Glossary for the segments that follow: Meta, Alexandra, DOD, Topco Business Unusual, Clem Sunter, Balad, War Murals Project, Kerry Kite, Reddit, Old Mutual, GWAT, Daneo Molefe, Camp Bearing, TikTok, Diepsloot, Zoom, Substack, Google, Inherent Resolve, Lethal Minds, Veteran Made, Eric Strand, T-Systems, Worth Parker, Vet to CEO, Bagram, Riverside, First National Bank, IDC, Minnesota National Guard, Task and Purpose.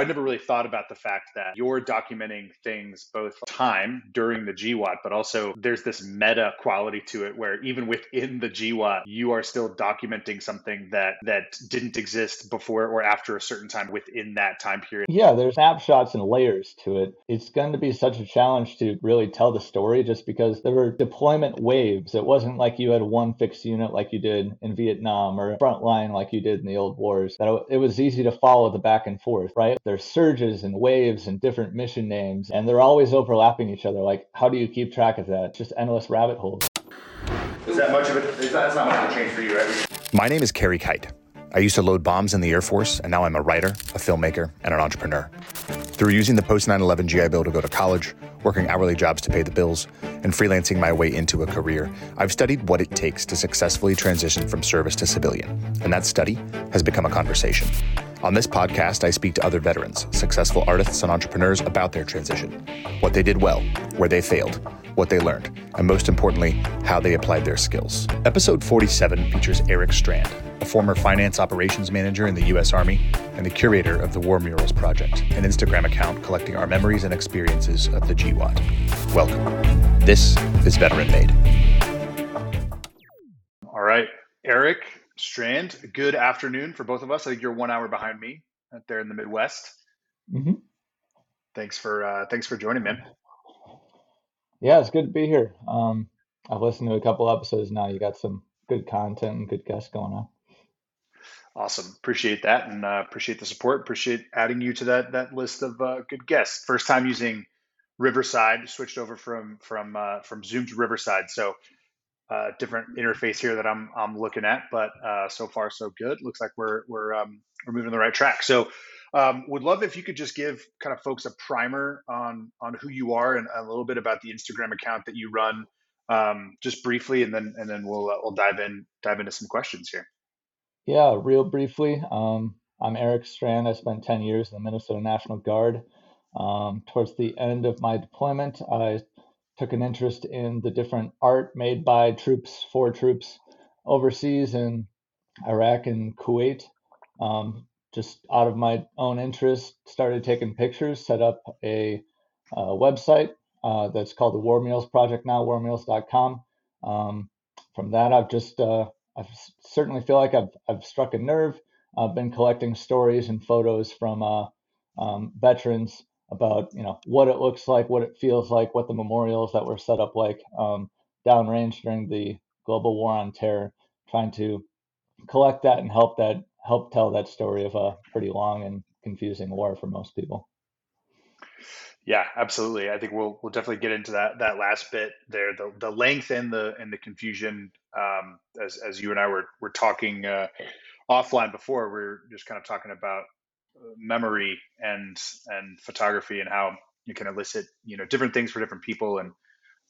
I've never really thought about the fact that you're documenting things both time during the GWAT, but also there's this meta quality to it where even within the GWAT, you are still documenting something that didn't exist before or after a certain time within that time period. Yeah, there's snapshots and layers to it. It's going to be such a challenge to really tell the story just because there were deployment waves. It wasn't like you had one fixed unit like you did in Vietnam or frontline like you did in the old wars. That it was easy to follow the back and forth, right? There's surges and waves and different mission names, and they're always overlapping each other. Like, how do you keep track of that? It's just endless rabbit holes. That's not much of a change for you, right? My name is Kerry Kite. I used to load bombs in the Air Force, and now I'm a writer, a filmmaker, and an entrepreneur. Through using the post-9/11 GI Bill to go to college, working hourly jobs to pay the bills, and freelancing my way into a career, I've studied what it takes to successfully transition from service to civilian, and that study has become a conversation. On this podcast, I speak to other veterans, successful artists, and entrepreneurs about their transition, what they did well, where they failed, what they learned, and most importantly, how they applied their skills. Episode 47 features Eric Strand, a former finance operations manager in the U.S. Army and the curator of the War Murals Project, an Instagram account collecting our memories and experiences of the GWAT. Welcome. This is Veteran Made. All right, Eric Strand, good afternoon for both of us. I think you're 1 hour behind me out there in the Midwest. Mm-hmm. Thanks for joining, man. Yeah, it's good to be here. I've listened to a couple episodes now. You got some good content and good guests going on. Awesome. Appreciate that, and appreciate the support. Appreciate adding you to that list of good guests. First time using Riverside, switched over from Zoom to Riverside. So different interface here that I'm looking at, but so far so good. Looks like we're moving on the right track. So would love if you could just give kind of folks a primer on who you are and a little bit about the Instagram account that you run, just briefly, and then we'll dive into some questions here. Yeah, real briefly. I'm Eric Strand. I spent 10 years in the Minnesota National Guard. Towards the end of my deployment, I took an interest in the different art made by troops for troops overseas in Iraq and Kuwait. Just out of my own interest, started taking pictures, set up a website that's called the War Murals Project now, warmurals.com. From that, I certainly feel like I've struck a nerve. I've been collecting stories and photos from veterans about, you know, what it looks like, what it feels like, what the memorials that were set up like downrange during the global war on terror, trying to collect that and help tell that story of a pretty long and confusing war for most people. Yeah, absolutely. I think we'll definitely get into that last bit there, the length and the confusion. As you and I were talking offline before, we were just kind of talking about memory and photography and how you can elicit, you know, different things for different people and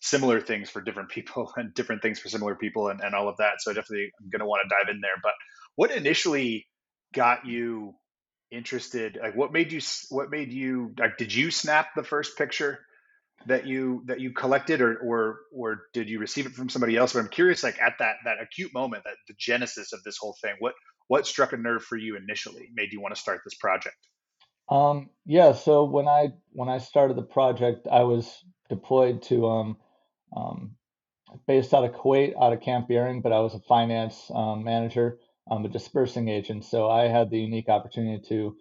similar things for different people and different things for similar people and all of that. So definitely I'm going to want to dive in there, but what initially got you interested? Like what made you, like, did you snap the first picture that you collected or did you receive it from somebody else? But I'm curious, like at that acute moment, that the genesis of this whole thing, what struck a nerve for you initially, made you want to start this project? Yeah. So when I started the project, I was deployed to, based out of Kuwait, out of Camp Bearing, but I was a finance manager, a dispersing agent. So I had the unique opportunity to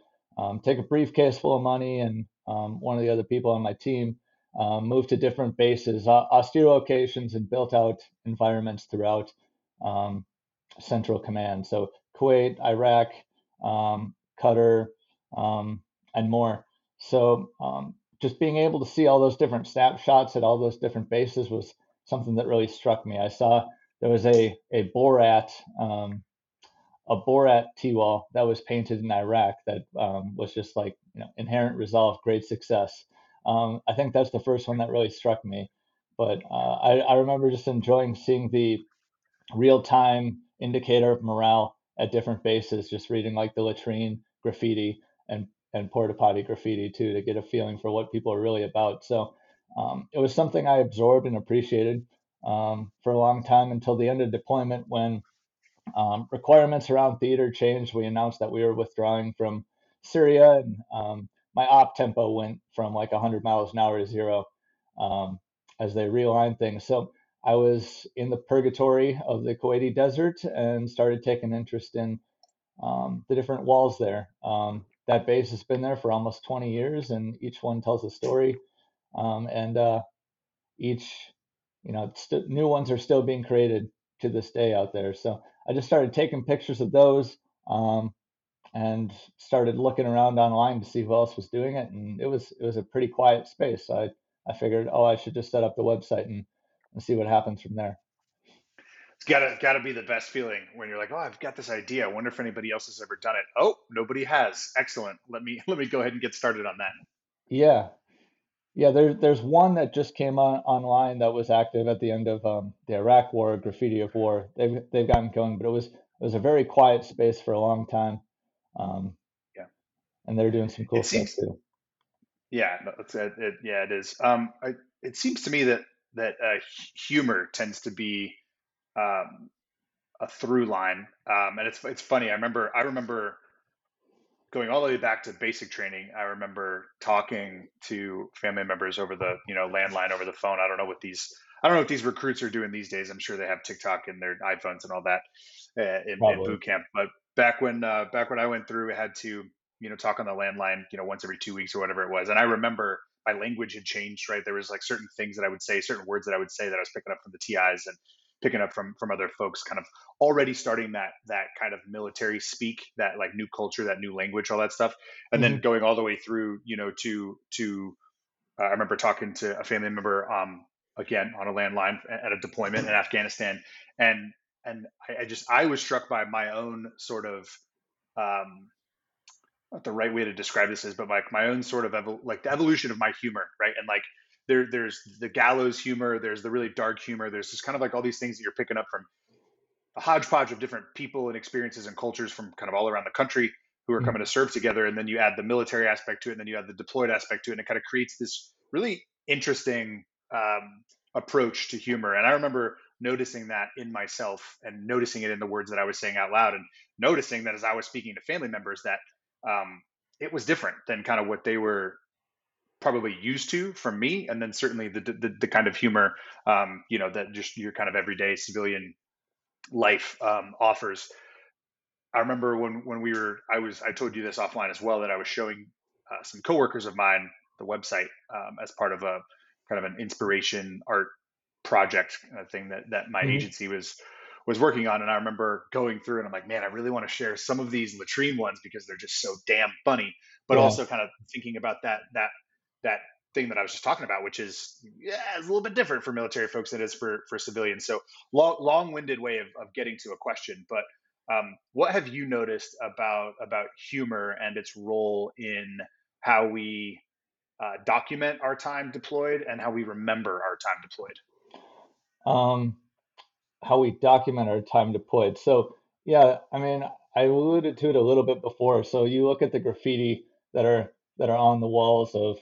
take a briefcase full of money, and one of the other people on my team moved to different bases, austere locations, and built out environments throughout Central Command. So Kuwait, Iraq, Qatar, and more. So just being able to see all those different snapshots at all those different bases was something that really struck me. I saw there was a Borat T-wall that was painted in Iraq that was just like, you know, Inherent Resolve, great success. I think that's the first one that really struck me. But I remember just enjoying seeing the real-time indicator of morale at different bases, just reading like the latrine graffiti and porta potty graffiti too, to get a feeling for what people are really about. So it was something I absorbed and appreciated for a long time, until the end of deployment, when requirements around theater changed. We announced that we were withdrawing from Syria, and my op tempo went from like 100 miles an hour to zero as they realigned things. So I was in the purgatory of the Kuwaiti desert and started taking interest in the different walls there. That base has been there for almost 20 years, and each one tells a story. New ones are still being created to this day out there. So I just started taking pictures of those and started looking around online to see who else was doing it. And it was a pretty quiet space. So I figured, I should just set up the website and see what happens from there. It's gotta be the best feeling when you're like, I've got this idea. I wonder if anybody else has ever done it. Oh, nobody has. Excellent. Let me go ahead and get started on that. Yeah. There's one that just came online that was active at the end of the Iraq War, Graffiti of War. They've gotten going, but it was a very quiet space for a long time. And they're doing some cool stuff too. Yeah, it is. It seems to me that humor tends to be a through line, and it's funny. I remember going all the way back to basic training. I remember talking to family members over the landline, over the phone. I don't know what these recruits are doing these days. I'm sure they have TikTok in their iPhones and all that in boot camp. But back when I went through, I had to talk on the landline once every 2 weeks or whatever it was. And I remember my language had changed. Right, there was like certain things that I would say, certain words that I would say that I was picking up from the TIs and picking up from other folks, kind of already starting that kind of military speak, that like new culture, that new language, all that stuff. And then going all the way through, I remember talking to a family member, again, on a landline at a deployment in Afghanistan. And I was struck by my own sort of, not the right way to describe this is, but like my own sort of, the evolution of my humor, right? And like, There's the gallows humor, there's the really dark humor, there's just kind of like all these things that you're picking up from a hodgepodge of different people and experiences and cultures from kind of all around the country who are coming to serve together. And then you add the military aspect to it, and then you add the deployed aspect to it, and it kind of creates this really interesting approach to humor. And I remember noticing that in myself and noticing it in the words that I was saying out loud, and noticing that as I was speaking to family members that it was different than kind of what they were probably used to from me. And then certainly the kind of humor, that just your kind of everyday civilian life offers. I remember when I told you this offline as well, that I was showing some coworkers of mine the website as part of a kind of an inspiration art project kind of thing that my agency was working on. And I remember going through and I'm like, man, I really want to share some of these latrine ones because they're just so damn funny, but also kind of thinking about that thing that I was just talking about, which is, it's a little bit different for military folks than it is for civilians. So long-winded way of getting to a question, but what have you noticed about humor and its role in how we document our time deployed and how we remember our time deployed? How we document our time deployed. So yeah, I mean, I alluded to it a little bit before. So you look at the graffiti that are on the walls of,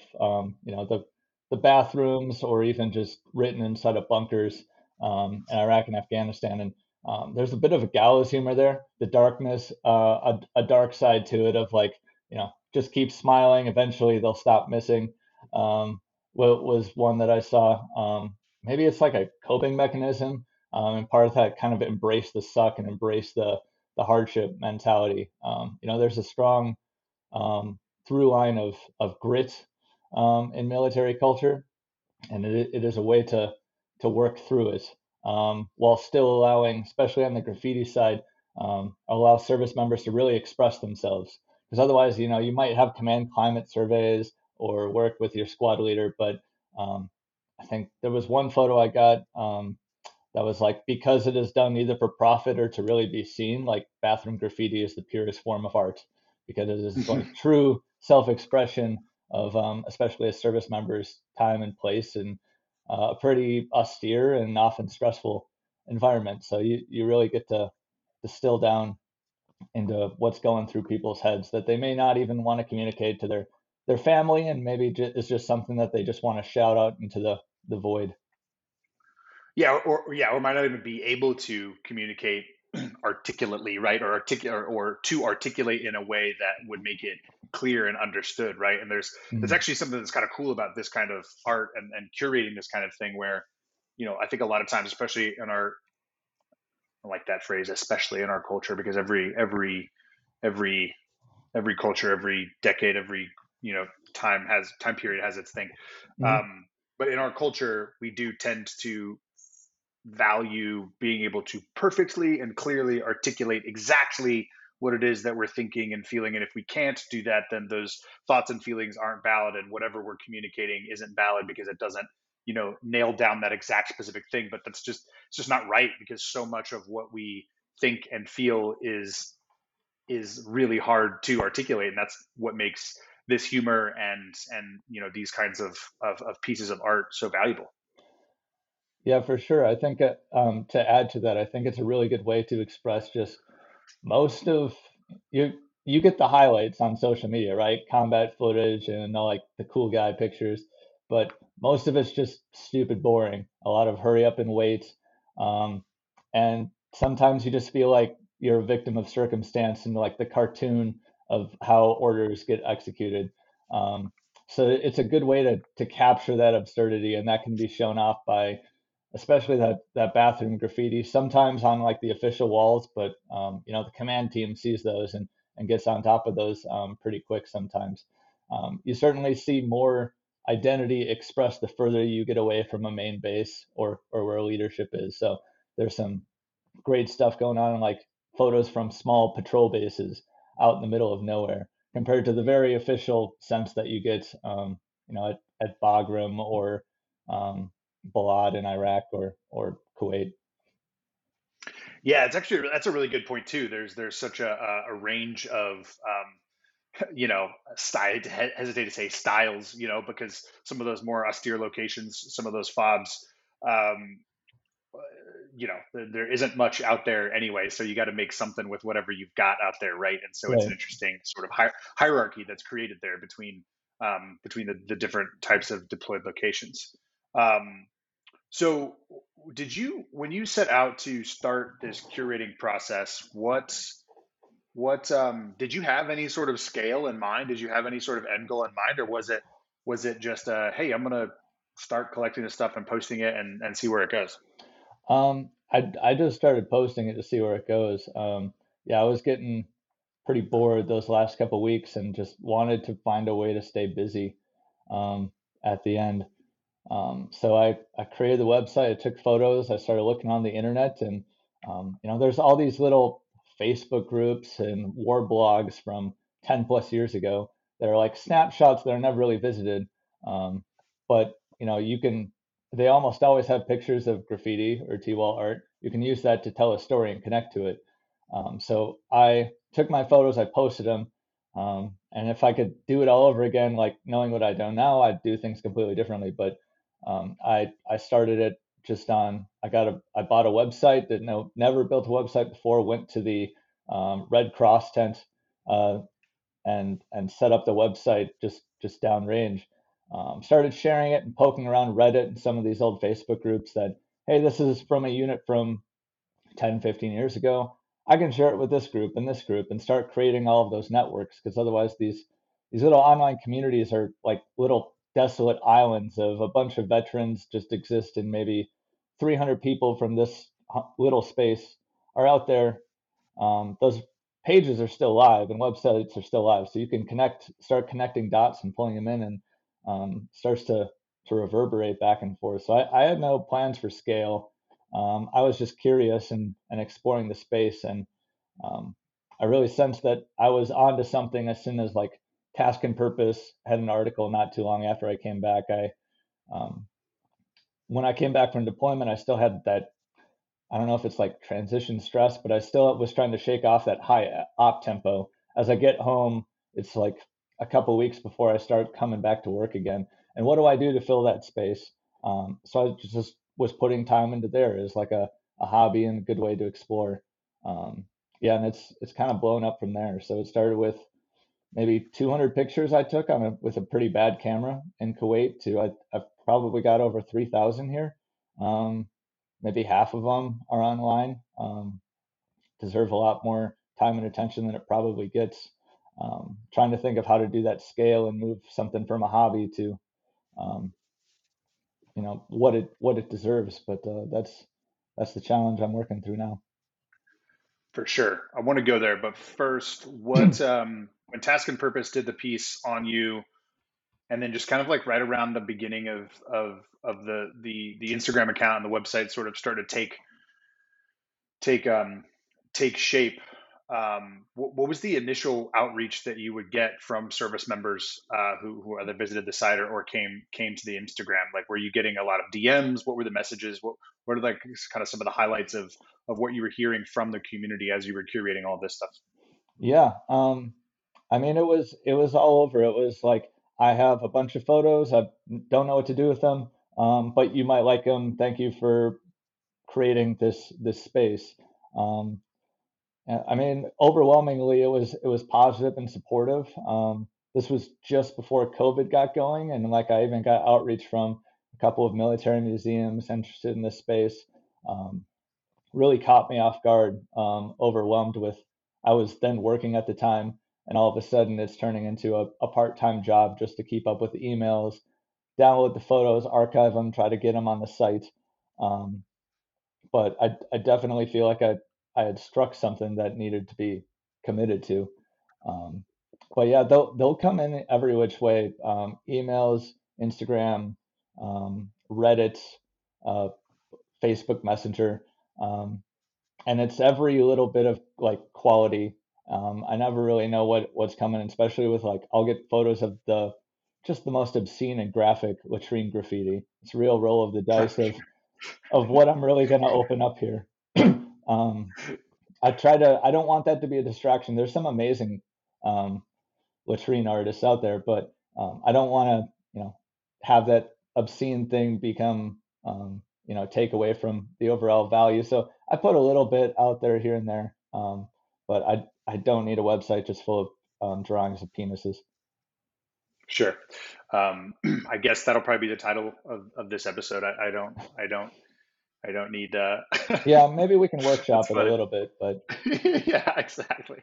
the bathrooms, or even just written inside of bunkers in Iraq and Afghanistan. And there's a bit of a gallows humor there, the darkness, a dark side to it of like, just keep smiling. Eventually they'll stop missing. Was one that I saw. Maybe it's like a coping mechanism. And part of that kind of embrace the suck and embrace the hardship mentality. There's a strong, through line of grit in military culture, and it is a way to work through it while still allowing, especially on the graffiti side, allow service members to really express themselves. Because otherwise, you might have command climate surveys or work with your squad leader, but I think there was one photo I got that was like, because it is done either for profit or to really be seen, like bathroom graffiti is the purest form of art, because it is like true self-expression of especially a service member's time and place in a pretty austere and often stressful environment. So you really get to distill down into what's going through people's heads that they may not even want to communicate to their family, and maybe it's just something that they just want to shout out into the void. Or might not even be able to communicate articulately, right? Or to articulate in a way that would make it clear and understood, right? And there's actually something that's kind of cool about this kind of art and curating this kind of thing where, you know, I think a lot of times, especially in our, I like that phrase, especially in our culture, because every culture, every decade, every, you know, time period has its thing. But in our culture, we do tend to value being able to perfectly and clearly articulate exactly what it is that we're thinking and feeling. And if we can't do that, then those thoughts and feelings aren't valid, and whatever we're communicating isn't valid because it doesn't, you know, nail down that exact specific thing. But that's just, it's just not right, because so much of what we think and feel is really hard to articulate. And that's what makes this humor and you know, these kinds of pieces of art so valuable. Yeah, for sure. I think to add to that, I think it's a really good way to express just most of you get the highlights on social media, right? Combat footage and all, like the cool guy pictures, but most of it's just stupid boring. A lot of hurry up and wait, and sometimes you just feel like you're a victim of circumstance and like the cartoon of how orders get executed. So it's a good way to capture that absurdity, and that can be shown off by, especially that bathroom graffiti, sometimes on like the official walls, but you know, the command team sees those and gets on top of those pretty quick sometimes. You certainly see more identity expressed the further you get away from a main base or where leadership is. So there's some great stuff going on, like photos from small patrol bases out in the middle of nowhere, compared to the very official sense that you get, you know, at Bagram or Balad in Iraq or Kuwait. Yeah, it's actually, that's a really good point too. There's such a range of, you know, I hesitate to say styles, you know, because some of those more austere locations, some of those FOBs, you know, there isn't much out there anyway, so you got to make something with whatever you've got out there, right? And so right. It's an interesting sort of hierarchy that's created there between the different types of deployed locations. So did you, when you set out to start this curating process, what did you have any sort of scale in mind? Did you have any sort of end goal in mind, or was it just hey, I'm gonna start collecting this stuff and posting it and see where it goes? I just started posting it to see where it goes. Yeah, I was getting pretty bored those last couple of weeks and just wanted to find a way to stay busy at the end. So I created the website, I took photos, I started looking on the internet, and you know, there's all these little Facebook groups and war blogs from 10 plus years ago that are like snapshots that are never really visited. But you know, they almost always have pictures of graffiti or T-wall art. You can use that to tell a story and connect to it. So I took my photos, I posted them. And if I could do it all over again, like knowing what I know now, I'd do things completely differently. But I started it just on, I bought a website that never built a website before, went to the Red Cross tent and set up the website just downrange. Started sharing it and poking around Reddit and some of these old Facebook groups that, hey, this is from a unit from 10, 15 years ago. I can share it with this group and this group, and start creating all of those networks, because otherwise these little online communities are like little desolate islands of a bunch of veterans just exist, and maybe 300 people from this little space are out there. Those pages are still live and websites are still live, so you can start connecting dots and pulling them in, and starts to reverberate back and forth. So I had no plans for scale. I was just curious and exploring the space, and I really sensed that I was onto something as soon as like Task and Purpose had an article not too long after I came back. When I came back from deployment, I still had that, I don't know if it's like transition stress, but I still was trying to shake off that high op tempo. As I get home, it's like a couple of weeks before I start coming back to work again. And what do I do to fill that space? So I just was putting time into there as like a hobby and a good way to explore. Yeah, and it's kind of blown up from there. So it started with maybe 200 pictures I took with a pretty bad camera in Kuwait to I've probably got over 3,000 here. Maybe half of them are online. deserve a lot more time and attention than it probably gets. Trying to think of how to do that scale and move something from a hobby to, you know, what it deserves. But that's the challenge I'm working through now. For sure. I want to go there, but first, what when Task and Purpose did the piece on you, and then just kind of like right around the beginning of the Instagram account and the website sort of started to take shape. What was the initial outreach that you would get from service members who either visited the site or came to the Instagram? Like, were you getting a lot of DMs? What were the messages? What are like kind of some of the highlights of what you were hearing from the community as you were curating all this stuff? Yeah, I mean, it was all over. It was like, I have a bunch of photos. I don't know what to do with them, but you might like them. Thank you for creating this space. I mean, overwhelmingly, it was positive and supportive. This was just before COVID got going. And like, I even got outreach from a couple of military museums interested in this space. Really caught me off guard, overwhelmed with, I was then working at the time, and all of a sudden it's turning into a part-time job just to keep up with the emails, download the photos, archive them, try to get them on the site. But I definitely feel like I had struck something that needed to be committed to. But yeah, they'll come in every which way. Emails, Instagram, Reddit, Facebook Messenger. And it's every little bit of like quality. I never really know what's coming, especially with like, I'll get photos of just the most obscene and graphic latrine graffiti. It's a real roll of the dice of what I'm really going to open up here. I don't want that to be a distraction. There's some amazing latrine artists out there, but I don't want to, you know, have that obscene thing become, you know, take away from the overall value. So I put a little bit out there here and there, but I don't need a website just full of drawings of penises. Sure. I guess that'll probably be the title of this episode. I don't need. Yeah, maybe we can workshop it a little bit, but yeah, exactly.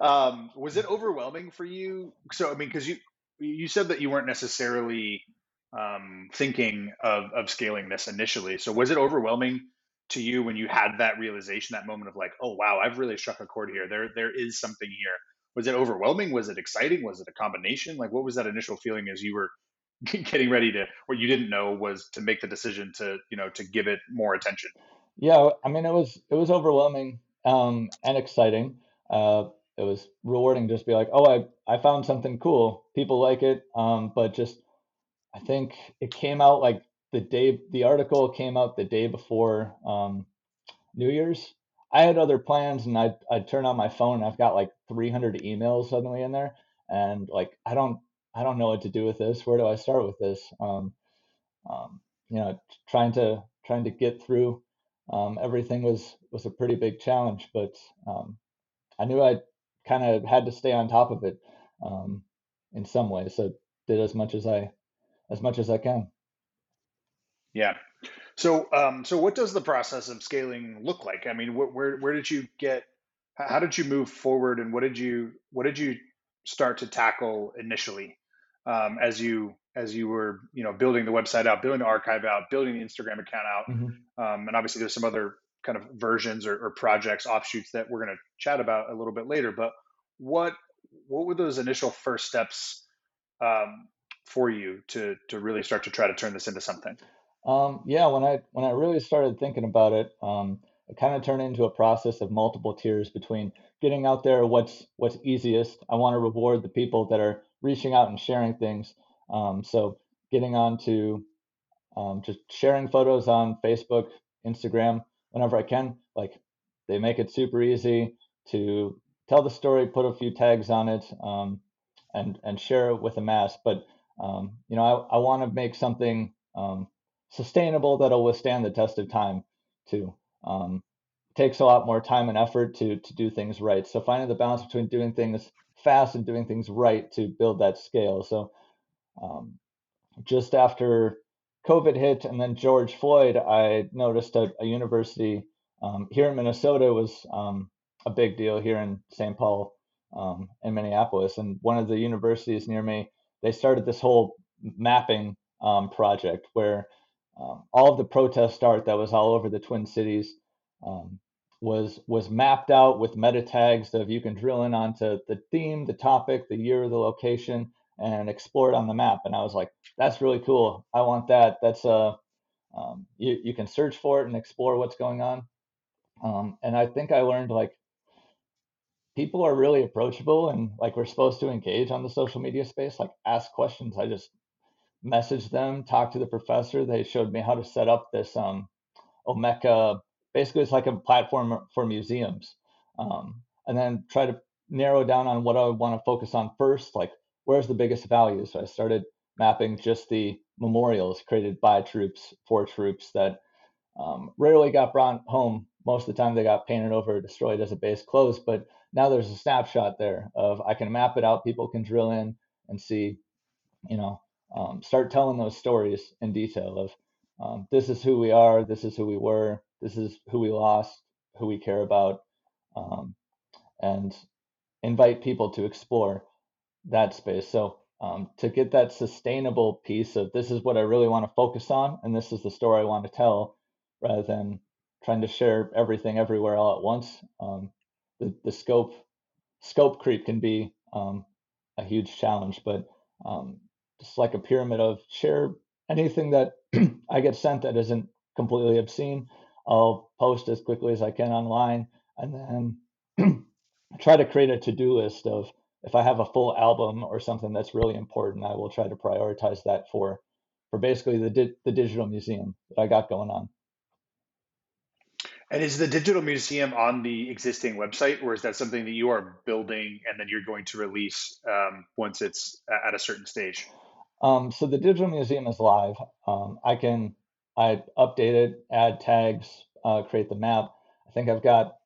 Was it overwhelming for you? So, I mean, because you said that you weren't necessarily thinking of scaling this initially. So, was it overwhelming to you when you had that realization, that moment of like, oh wow, I've really struck a chord here. There is something here. Was it overwhelming? Was it exciting? Was it a combination? Like, what was that initial feeling as you were getting ready to, what you didn't know was to make the decision to, you know, to give it more attention? Yeah, I mean, it was overwhelming and exciting. It was rewarding just to be like, oh, I found something cool. People like it. But just, I think it came out like the article came out the day before New Year's. I had other plans, and I'd turn on my phone and I've got like 300 emails suddenly in there. And like, I don't know what to do with this. Where do I start with this? You know, trying to get through everything was a pretty big challenge, but I knew I kind of had to stay on top of it in some way. So did as much as I can. Yeah. So what does the process of scaling look like? I mean, where did you get? How did you move forward, and what did you start to tackle initially? As you were, you know, building the website out, building the archive out, building the Instagram account out. Mm-hmm. And obviously there's some other kind of versions or projects, offshoots that we're going to chat about a little bit later, but what were those initial first steps, for you to really start to try to turn this into something? Yeah. When I really started thinking about it, it kind of turned into a process of multiple tiers between getting out there what's easiest. I want to reward the people that are reaching out and sharing things. So getting on to just sharing photos on Facebook, Instagram, whenever I can. Like, they make it super easy to tell the story, put a few tags on it, and share it with a mass. But you know, I want to make something sustainable that'll withstand the test of time too. Takes a lot more time and effort to do things right. So finding the balance between doing things fast and doing things right to build that scale. So just after COVID hit and then George Floyd, I noticed a university here in Minnesota was a big deal here in St. Paul in Minneapolis. And one of the universities near me, they started this whole mapping project where all of the protest art that was all over the Twin Cities was mapped out with meta tags of you can drill in onto the theme, the topic, the year, the location, and explore it on the map. And I was like, that's really cool. I want that. That's you can search for it and explore what's going on. And I think I learned, like, people are really approachable, and like we're supposed to engage on the social media space, like ask questions. I just messaged them, talked to the professor. They showed me how to set up this Omeka. Basically, it's like a platform for museums. And then try to narrow down on what I would want to focus on first, like where's the biggest value. So I started mapping just the memorials created by troops for troops that rarely got brought home. Most of the time they got painted over, destroyed as a base close, but now there's a snapshot there of, I can map it out, people can drill in and see, start telling those stories in detail of this is who we are, this is who we were, this is who we lost, who we care about, and invite people to explore that space. So to get that sustainable piece of, this is what I really want to focus on, and this is the story I want to tell, rather than trying to share everything everywhere all at once. The scope creep can be a huge challenge, but just like a pyramid of share anything that I get sent that isn't completely obscene, I'll post as quickly as I can online, and then try to create a to-do list of, if I have a full album or something that's really important, I will try to prioritize that for basically the digital museum that I got going on. And is the digital museum on the existing website, or is that something that you are building and then you're going to release once it's at a certain stage? So the digital museum is live. I update it, add tags, create the map. I think I've got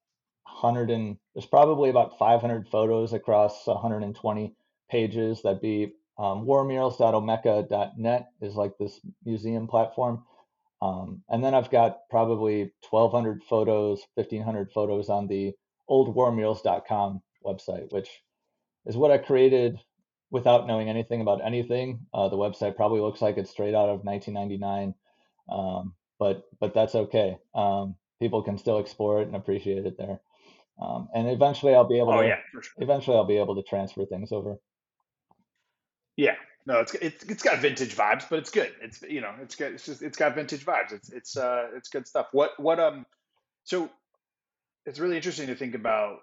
there's probably about 500 photos across 120 pages. That'd be warmurals.omeka.net is like this museum platform. And then I've got probably 1,200 photos, 1,500 photos on the old warmurals.com website, which is what I created without knowing anything about anything. The website probably looks like it's straight out of 1999, but that's okay. People can still explore it and appreciate it there. And eventually I'll be able to, eventually I'll be able to transfer things over. Yeah. No, it's got vintage vibes, but it's good. It's good. It's got vintage vibes. It's good stuff. So it's really interesting to think about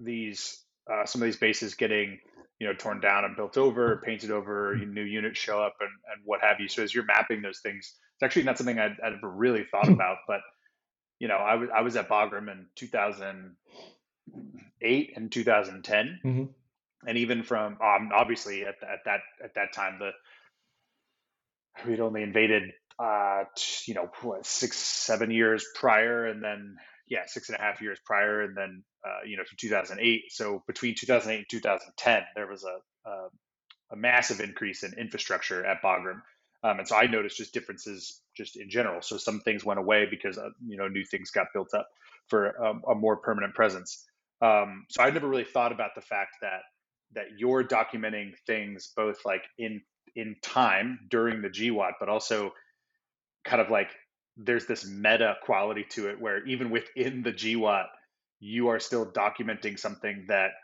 these some of these bases getting torn down and built over, painted over, new units show up and what have you. So as you're mapping those things, it's actually not something I'd ever really thought about. But I was at Bagram in 2008 and 2010. Mm-hmm. And even from obviously at that time, we'd only invaded 6-7 years prior, and then 6.5 years prior, and then from 2008. So between 2008 and 2010, there was a massive increase in infrastructure at Bagram, and so I noticed just differences just in general. So some things went away because new things got built up for a more permanent presence. So I never really thought about the fact that you're documenting things both like in time during the GWAT, but also kind of like there's this meta quality to it where even within the GWAT, you are still documenting something that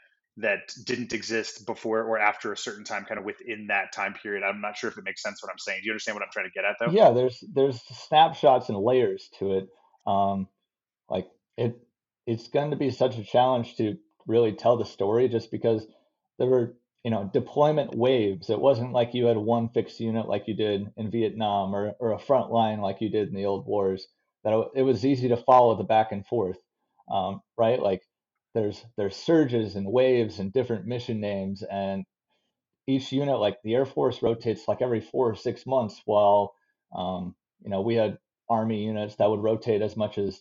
didn't exist before or after a certain time, kind of within that time period. I'm not sure if it makes sense what I'm saying. Do you understand what I'm trying to get at though? Yeah, there's snapshots and layers to it. It's going to be such a challenge to really tell the story just because there were, deployment waves. It wasn't like you had one fixed unit like you did in Vietnam or a front line like you did in the old wars, that it was easy to follow the back and forth, right? Like there's surges and waves and different mission names, and each unit, like the Air Force rotates like every 4 or 6 months, while, we had Army units that would rotate as much as,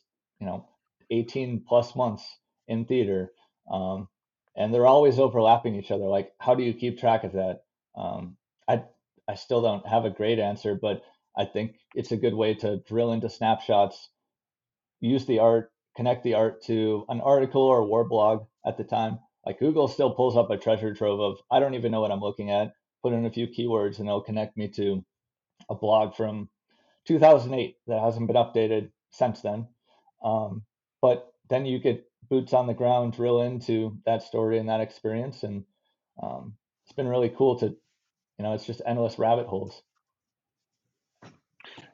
18 plus months in theater, and they're always overlapping each other. Like, how do you keep track of that? I still don't have a great answer, but I think it's a good way to drill into snapshots, use the art, connect the art to an article or a war blog at the time. Like Google still pulls up a treasure trove of, I don't even know what I'm looking at, put in a few keywords and they'll connect me to a blog from 2008 that hasn't been updated since then. But then you get boots on the ground, drill into that story and that experience. And it's been really cool to, it's just endless rabbit holes.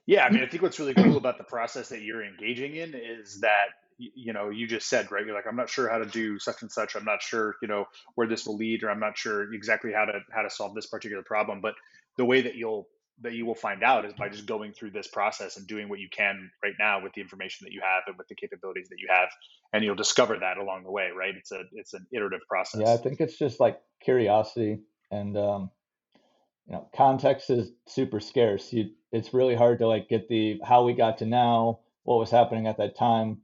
Yeah, I mean, I think what's really cool about the process that you're engaging in is that, you just said, right? You're like, I'm not sure how to do such and such. I'm not sure, where this will lead, or I'm not sure exactly how to solve this particular problem. But the way that you will find out is by just going through this process and doing what you can right now with the information that you have and with the capabilities that you have, and you'll discover that along the way, right? It's an iterative process. Yeah, I think it's just like curiosity, and context is super scarce. It's really hard to get the how we got to now, what was happening at that time.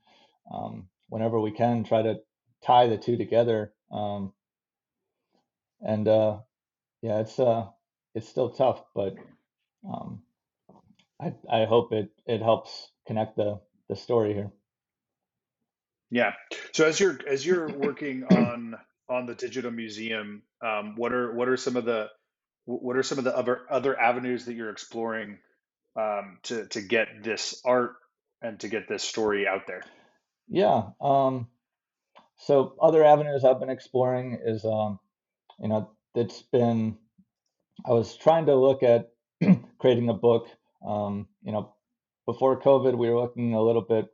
Whenever we can, try to tie the two together. It's still tough, but I hope it helps connect the story here. Yeah. So as you're working on the digital museum, what are some of the other avenues that you're exploring to get this art and to get this story out there? Yeah. So other avenues I've been exploring is, I was trying to look at creating a book. Before COVID, we were looking a little bit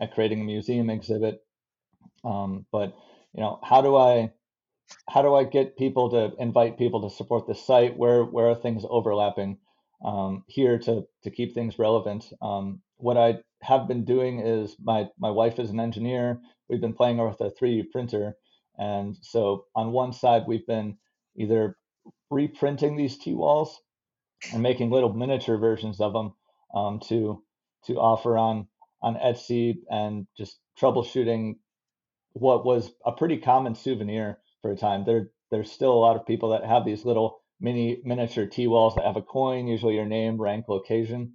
at creating a museum exhibit. But how do I get people to invite people to support the site? Where are things overlapping here to keep things relevant? What I have been doing is my wife is an engineer. We've been playing with a 3D printer. And so on one side, we've been either reprinting these T-walls and making little miniature versions of them to offer on Etsy, and just troubleshooting what was a pretty common souvenir for a time. There's still a lot of people that have these little miniature T-walls that have a coin, usually your name, rank, location.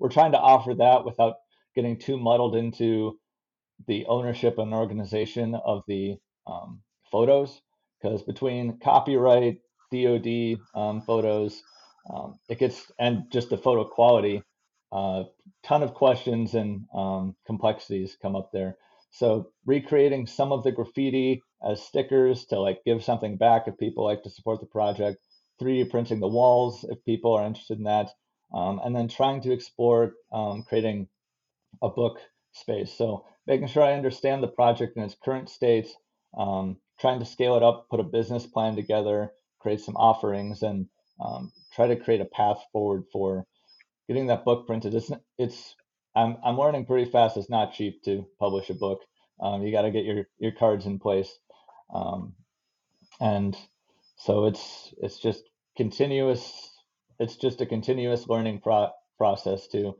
We're trying to offer that without getting too muddled into the ownership and organization of the photos, because between copyright, DOD photos, it gets, and just the photo quality, ton of questions and complexities come up there. So recreating some of the graffiti as stickers to give something back if people like to support the project, 3D printing the walls if people are interested in that. And then trying to explore creating a book space. So making sure I understand the project in its current state, trying to scale it up, put a business plan together, create some offerings, and try to create a path forward for getting that book printed. I'm learning pretty fast. It's not cheap to publish a book. You got to get your cards in place. And so it's just continuous. It's just a continuous learning process to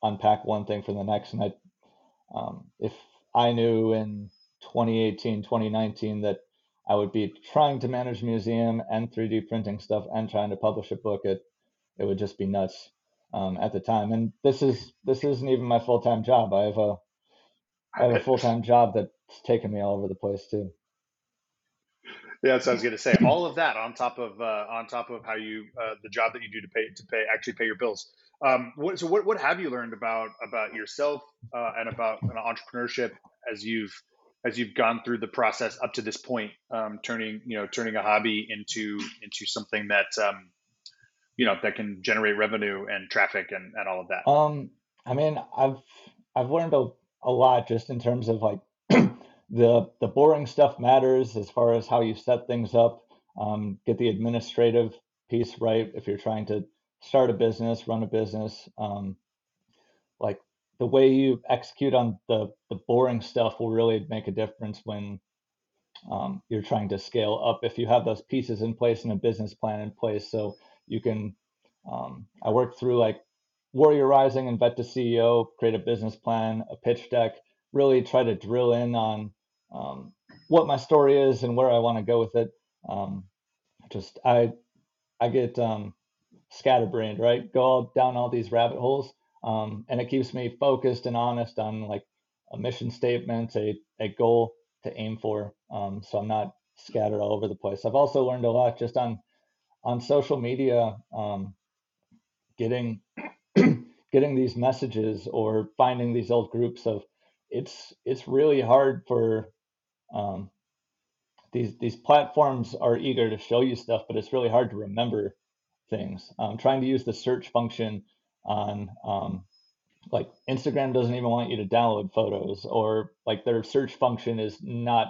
unpack one thing from the next. And if I knew in 2018, 2019 that I would be trying to manage museum and 3D printing stuff and trying to publish a book, it would just be nuts at the time. And this isn't even my full-time job. I have a full-time job that's taken me all over the place too. Yeah, that's what I was going to say. All of that on top of how you the job that you do to pay your bills. What have you learned about yourself and about entrepreneurship as you've gone through the process up to this point, turning a hobby into something that that can generate revenue and traffic and all of that? I mean, I've learned a lot just in terms of The boring stuff matters as far as how you set things up, get the administrative piece right if you're trying to start a business, run a business. The way you execute on the boring stuff will really make a difference when you're trying to scale up, if you have those pieces in place and a business plan in place. So you can, I worked through Warrior Rising and Vet to CEO, create a business plan, a pitch deck, really try to drill in on what my story is and where I want to go with it. I get scatterbrained, right? Go down all these rabbit holes. And it keeps me focused and honest on like a mission statement, a goal to aim for. So I'm not scattered all over the place. I've also learned a lot just on social media, getting these messages or finding these old groups of it's really hard for these platforms are eager to show you stuff, but it's really hard to remember things. Trying to use the search function on like Instagram doesn't even want you to download photos, or like their search function is not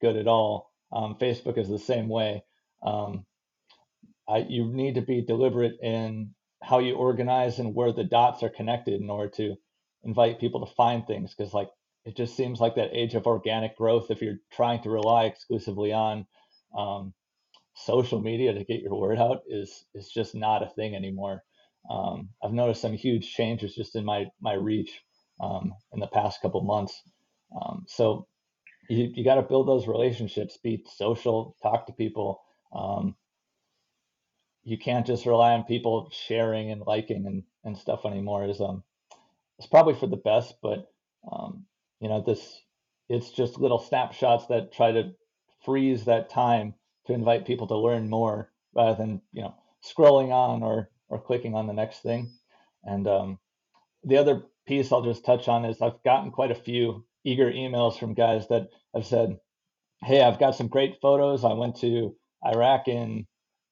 good at all. Facebook is the same way. You need to be deliberate in how you organize and where the dots are connected in order to invite people to find things. Because like, it just seems like that age of organic growth, if you're trying to rely exclusively on social media to get your word out, is just not a thing anymore. I've noticed some huge changes just in my reach in the past couple months. So you got to build those relationships, be social, talk to people. You can't just rely on people sharing and liking and stuff anymore. It's probably for the best, but it's just little snapshots that try to freeze that time to invite people to learn more rather than, scrolling on or clicking on the next thing. And the other piece I'll just touch on is I've gotten quite a few eager emails from guys that have said, hey, I've got some great photos. I went to Iraq in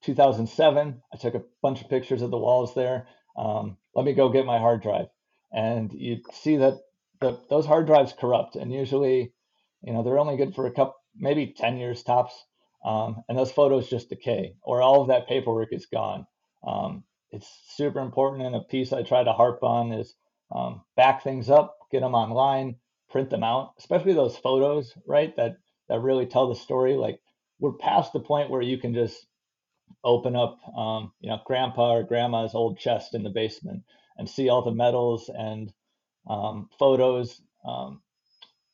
2007. I took a bunch of pictures of the walls there. Let me go get my hard drive. And you see that those hard drives corrupt, and usually, they're only good for a couple, maybe 10 years tops. And those photos just decay, or all of that paperwork is gone. It's super important. And a piece I try to harp on is back things up, get them online, print them out, especially those photos, right? That really tell the story. Like, we're past the point where you can just open up, grandpa or grandma's old chest in the basement and see all the medals and photos.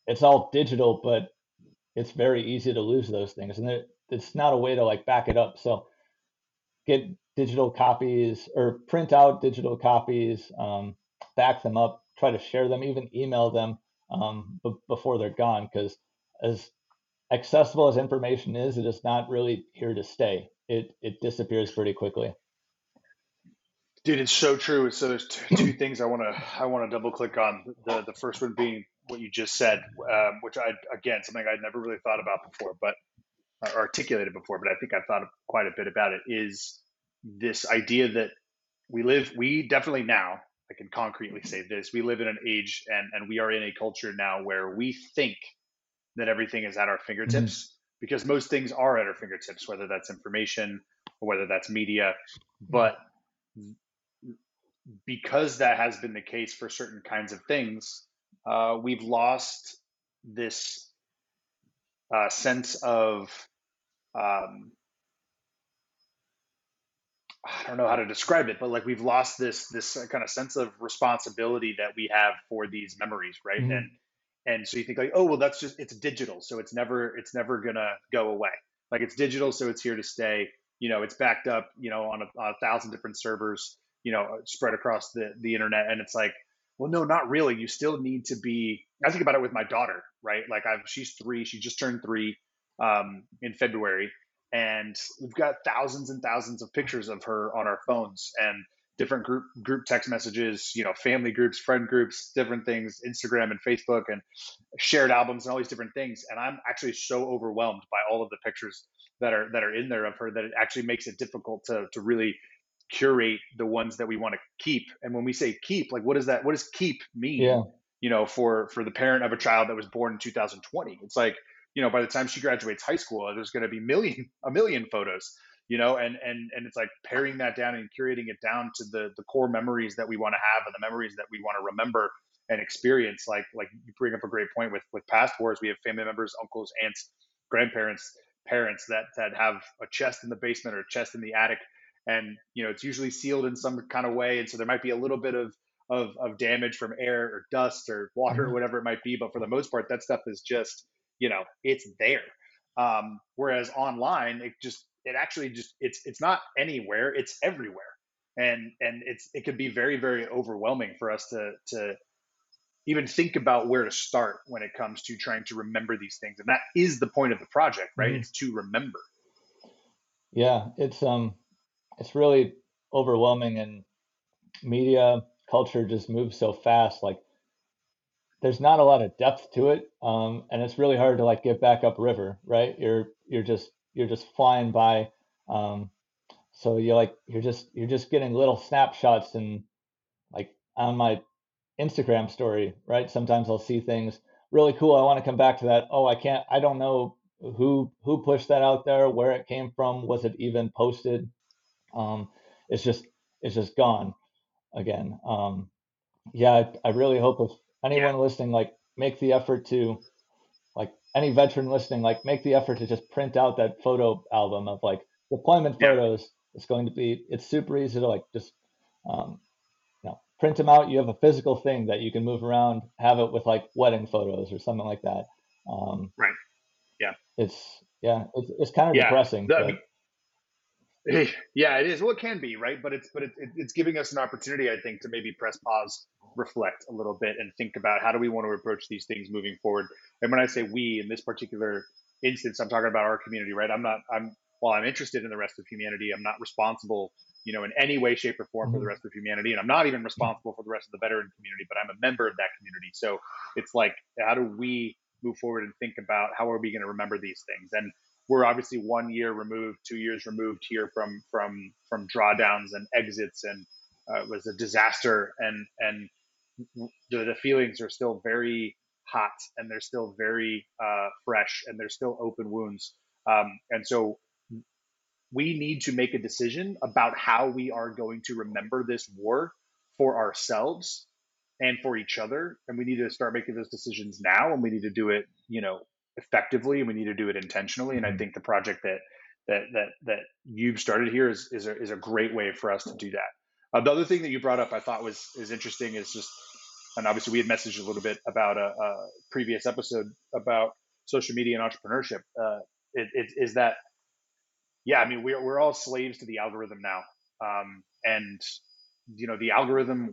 It's all digital, but it's very easy to lose those things. And it's not a way to like back it up. So get digital copies or print out digital copies, back them up, try to share them, even email them before they're gone. Because as accessible as information is, it is not really here to stay. It disappears pretty quickly. Dude, it's so true. So there's two things I want to double click on. The first one being what you just said, which something I'd never really thought about before, or articulated before, but I think I've thought quite a bit about it, is this idea that we definitely now, I can concretely say this, we live in an age and we are in a culture now where we think that everything is at our fingertips, mm-hmm. because most things are at our fingertips, whether that's information or whether that's media, but because that has been the case for certain kinds of things, we've lost this sense of, I don't know how to describe it, but like we've lost this kind of sense of responsibility that we have for these memories, right? Mm-hmm. And so you think like, oh, well, that's just, it's digital, so it's never gonna go away. Like, it's digital, so it's here to stay. It's backed up, on a 1,000 different servers, spread across the internet. And it's like, well, no, not really. You still need to be, I think about it with my daughter, right? Like she's 3, she just turned 3 in February, and we've got thousands and thousands of pictures of her on our phones and different group text messages, family groups, friend groups, different things, Instagram and Facebook and shared albums and all these different things. And I'm actually so overwhelmed by all of the pictures that are in there of her that it actually makes it difficult to really curate the ones that we want to keep. And when we say keep, like, what does keep mean? Yeah. For the parent of a child that was born in 2020, it's like, by the time she graduates high school, there's going to be a million photos, and it's like paring that down and curating it down to the core memories that we want to have and the memories that we want to remember and experience. Like you bring up a great point with past wars. We have family members, uncles, aunts, grandparents, parents that have a chest in the basement or a chest in the attic. And, it's usually sealed in some kind of way. And so there might be a little bit of damage from air or dust or water or whatever it might be. But for the most part, that stuff is just, it's there. Whereas online, it actually just, it's not anywhere, it's everywhere. And it could be very, very overwhelming for us to even think about where to start when it comes to trying to remember these things. And that is the point of the project, right? Mm-hmm. It's to remember. Yeah, it's really overwhelming, and media culture just moves so fast. Like, there's not a lot of depth to it, and it's really hard to like get back up river, right? You're just flying by, so you're just getting little snapshots. And like on my Instagram story, right? Sometimes I'll see things really cool. I want to come back to that. Oh, I don't know who pushed that out there, where it came from, was it even posted? It's just gone again. I really hope if anyone listening, like make the effort to like any veteran listening, like make the effort to just print out that photo album of like deployment photos. It's going to be, it's super easy to like just, print them out. You have a physical thing that you can move around, have it with like wedding photos or something like that. Right. Yeah. It's kind of depressing. It is. Well, it can be, right? But it's giving us an opportunity, I think, to maybe press pause, reflect a little bit, and think about how do we want to approach these things moving forward. And when I say we, in this particular instance, I'm talking about our community, right? I'm interested in the rest of humanity, I'm not responsible, in any way, shape, or form for the rest of humanity, and I'm not even responsible for the rest of the veteran community, but I'm a member of that community. So it's like, how do we move forward and think about how are we going to remember these things? And we're obviously 1 year removed, 2 years removed here from drawdowns and exits, and it was a disaster, and the feelings are still very hot, and they're still very fresh, and they're still open wounds. And so we need to make a decision about how we are going to remember this war for ourselves and for each other. And we need to start making those decisions now, and we need to do it, effectively, and we need to do it intentionally. And I think the project that you've started here is a great way for us to do that. The other thing that you brought up, I thought is interesting, is just, and obviously we had messaged a little bit about a previous episode about social media and entrepreneurship. We're all slaves to the algorithm now, and the algorithm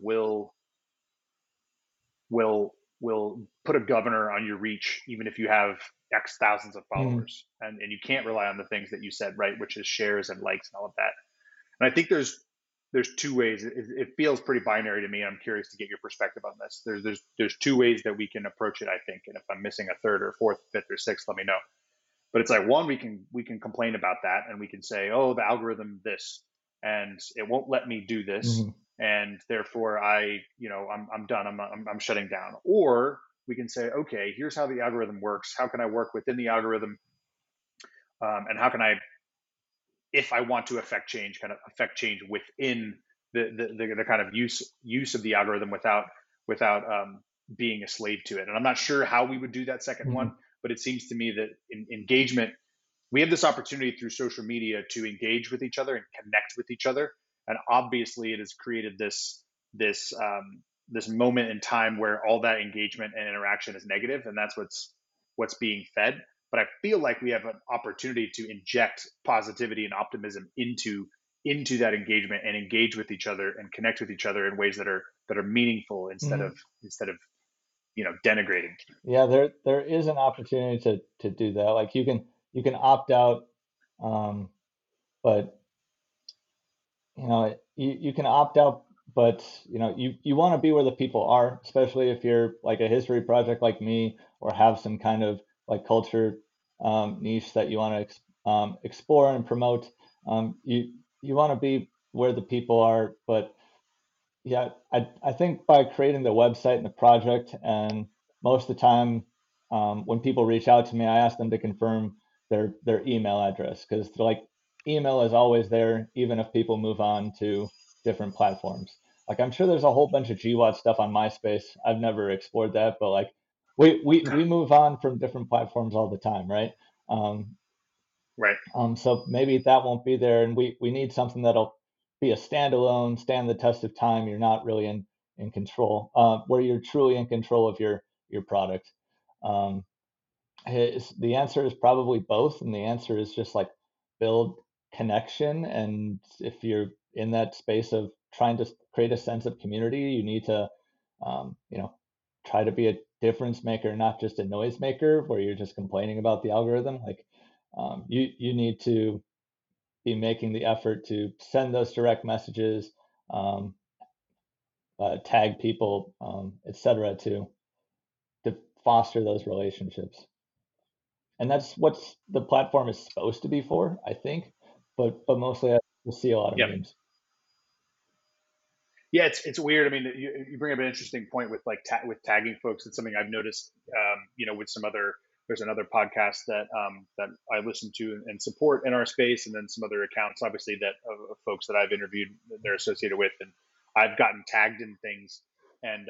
will put a governor on your reach, even if you have X thousands of followers, and you can't rely on the things that you said, right? Which is shares and likes and all of that. And I think there's two ways. It feels pretty binary to me. I'm curious to get your perspective on this. There's two ways that we can approach it, I think. And if I'm missing a third or fourth, fifth or sixth, let me know. But it's like, one, we can complain about that, and we can say, oh, the algorithm this, and it won't let me do this. Mm-hmm. And therefore I'm done. I'm shutting down. Or we can say, okay, here's how the algorithm works. How can I work within the algorithm? And how can I, if I want to affect change within the kind of use of the algorithm without being a slave to it. And I'm not sure how we would do that second one, but it seems to me that in engagement, we have this opportunity through social media to engage with each other and connect with each other. And obviously, it has created this moment in time where all that engagement and interaction is negative, and that's what's being fed. But I feel like we have an opportunity to inject positivity and optimism into that engagement, and engage with each other and connect with each other in ways that are meaningful instead of denigrating. Yeah, there is an opportunity to do that. Like you can opt out, but. You can opt out, but you want to be where the people are, especially if you're like a history project like me, or have some kind of like culture niche that you want to explore and promote. You want to be where the people are, but yeah, I think by creating the website and the project, and most of the time when people reach out to me, I ask them to confirm their email address, because they're like, email is always there, even if people move on to different platforms. Like I'm sure there's a whole bunch of GWAT stuff on MySpace. I've never explored that, but like we move on from different platforms all the time, right? So maybe that won't be there, and we need something that'll be a standalone, stand the test of time. You're not really in control, where you're truly in control of your product. The answer is probably both, and the answer is just like build connection, and if you're in that space of trying to create a sense of community, you need to, try to be a difference maker, not just a noise maker where you're just complaining about the algorithm. Like you need to be making the effort to send those direct messages, tag people, et cetera, to foster those relationships. And that's what the platform is supposed to be for, I think. But mostly I see a lot of memes. Yeah, it's weird. I mean, you bring up an interesting point with with tagging folks. It's something I've noticed, with some other, there's another podcast that I listen to and support in our space, and then some other accounts, obviously, that of folks that I've interviewed, they're associated with, and I've gotten tagged in things, and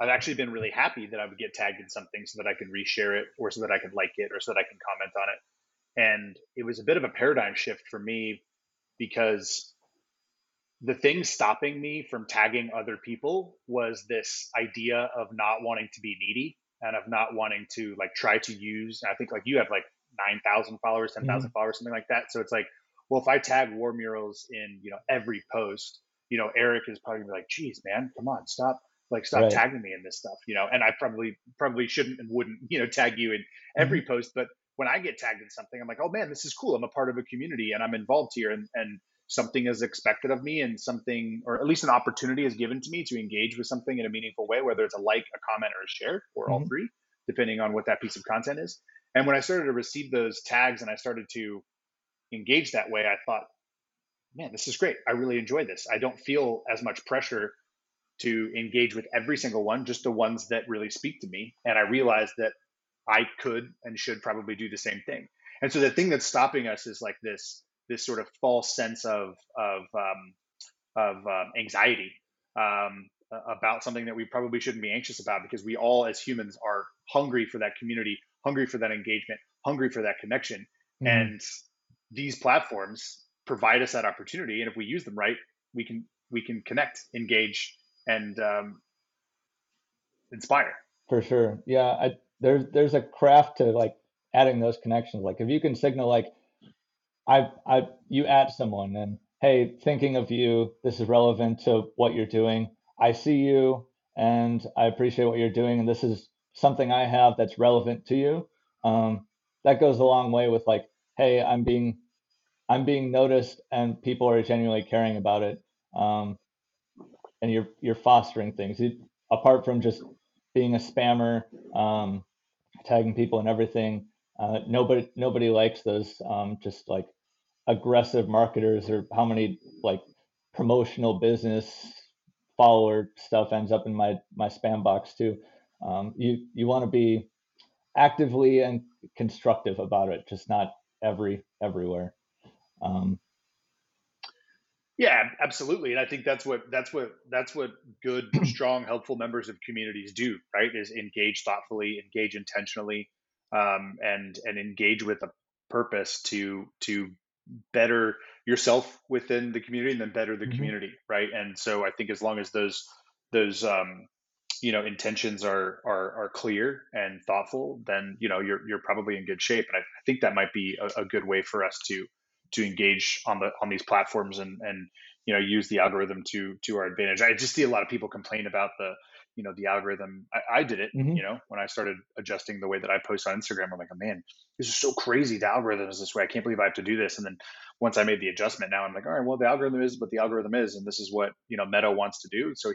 I've actually been really happy that I would get tagged in something so that I could reshare it, or so that I could like it, or so that I could comment on it. And it was a bit of a paradigm shift for me, because the thing stopping me from tagging other people was this idea of not wanting to be needy and of not wanting to try to use, I think you have 9,000 followers, 10,000 followers, something like that. So it's well, if I tag War Murals in, every post, Eric is probably gonna be geez, man, come on, stop right. tagging me in this stuff, and I probably shouldn't and wouldn't, tag you in every post. But when I get tagged in something, I'm oh man, this is cool. I'm a part of a community and I'm involved here, and something is expected of me, and something, or at least an opportunity is given to me to engage with something in a meaningful way, whether it's a like, a comment, or a share, or all three, depending on what that piece of content is. And when I started to receive those tags and I started to engage that way, I thought, man, this is great. I really enjoy this. I don't feel as much pressure to engage with every single one, just the ones that really speak to me. And I realized that I could and should probably do the same thing. And so the thing that's stopping us is this sort of false sense of anxiety about something that we probably shouldn't be anxious about, because we all as humans are hungry for that community, hungry for that engagement, hungry for that connection. And these platforms provide us that opportunity. And if we use them right, we can connect, engage, and inspire. For sure. Yeah. There's a craft to adding those connections. If you can signal you add someone and, hey, thinking of you, this is relevant to what you're doing. I see you and I appreciate what you're doing, and this is something I have that's relevant to you. That goes a long way with hey, I'm being noticed and people are genuinely caring about it. And you're fostering things apart from just being a spammer, tagging people and everything. Nobody likes those just aggressive marketers, or how many promotional business follower stuff ends up in my spam box too. You want to be actively and constructive about it, just not everywhere. Yeah, absolutely. And I think that's what good, strong, helpful members of communities do, right? Is engage thoughtfully, engage intentionally, and engage with a purpose to better yourself within the community, and then better the community, right? And so I think as long as those intentions are clear and thoughtful, then you're probably in good shape. And I think that might be a good way for us to engage on these platforms and use the algorithm to our advantage. I just see a lot of people complain about the algorithm. I did it, when I started adjusting the way that I post on Instagram. I'm oh, man, this is so crazy. The algorithm is this way. I can't believe I have to do this. And then once I made the adjustment, now I'm all right, well, the algorithm is what the algorithm is, and this is what Meta wants to do. So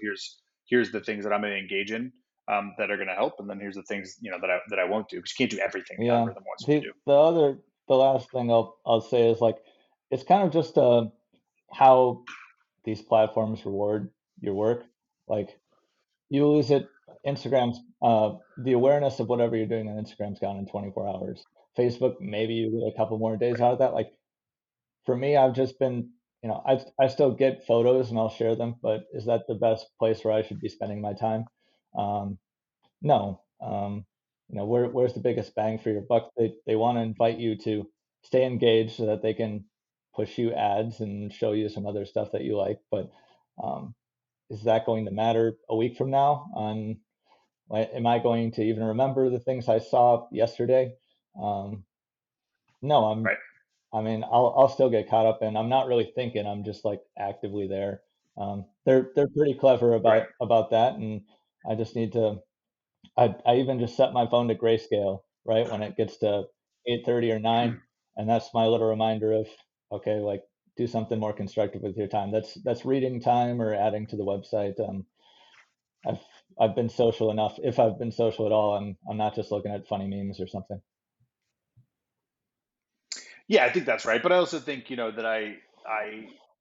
here's the things that I'm going to engage in that are going to help, and then here's the things that I won't do, because you can't do everything the algorithm wants you to do. The last thing I'll say is it's kind of just how these platforms reward your work. You lose it. Instagram's the awareness of whatever you're doing on Instagram's gone in 24 hours. Facebook, maybe you get a couple more days out of that. For me, I've just been, I still get photos and I'll share them, but is that the best place where I should be spending my time? No. Where's the biggest bang for your buck? They want to invite you to stay engaged so that they can push you ads and show you some other stuff that you like. But is that going to matter a week from now? Am I going to even remember the things I saw yesterday? No, I'm right. I mean, I'll still get caught up in. I'm not really thinking. I'm just like actively there. They're pretty clever about that, and I just need to. I even just set my phone to grayscale right when it gets to 8:30 or 9, and that's my little reminder of okay, like do something more constructive with your time. That's reading time or adding to the website. I've been social enough. If I've been social at all, I'm not just looking at funny memes or something. Yeah, I think that's right. But I also think, you know, that I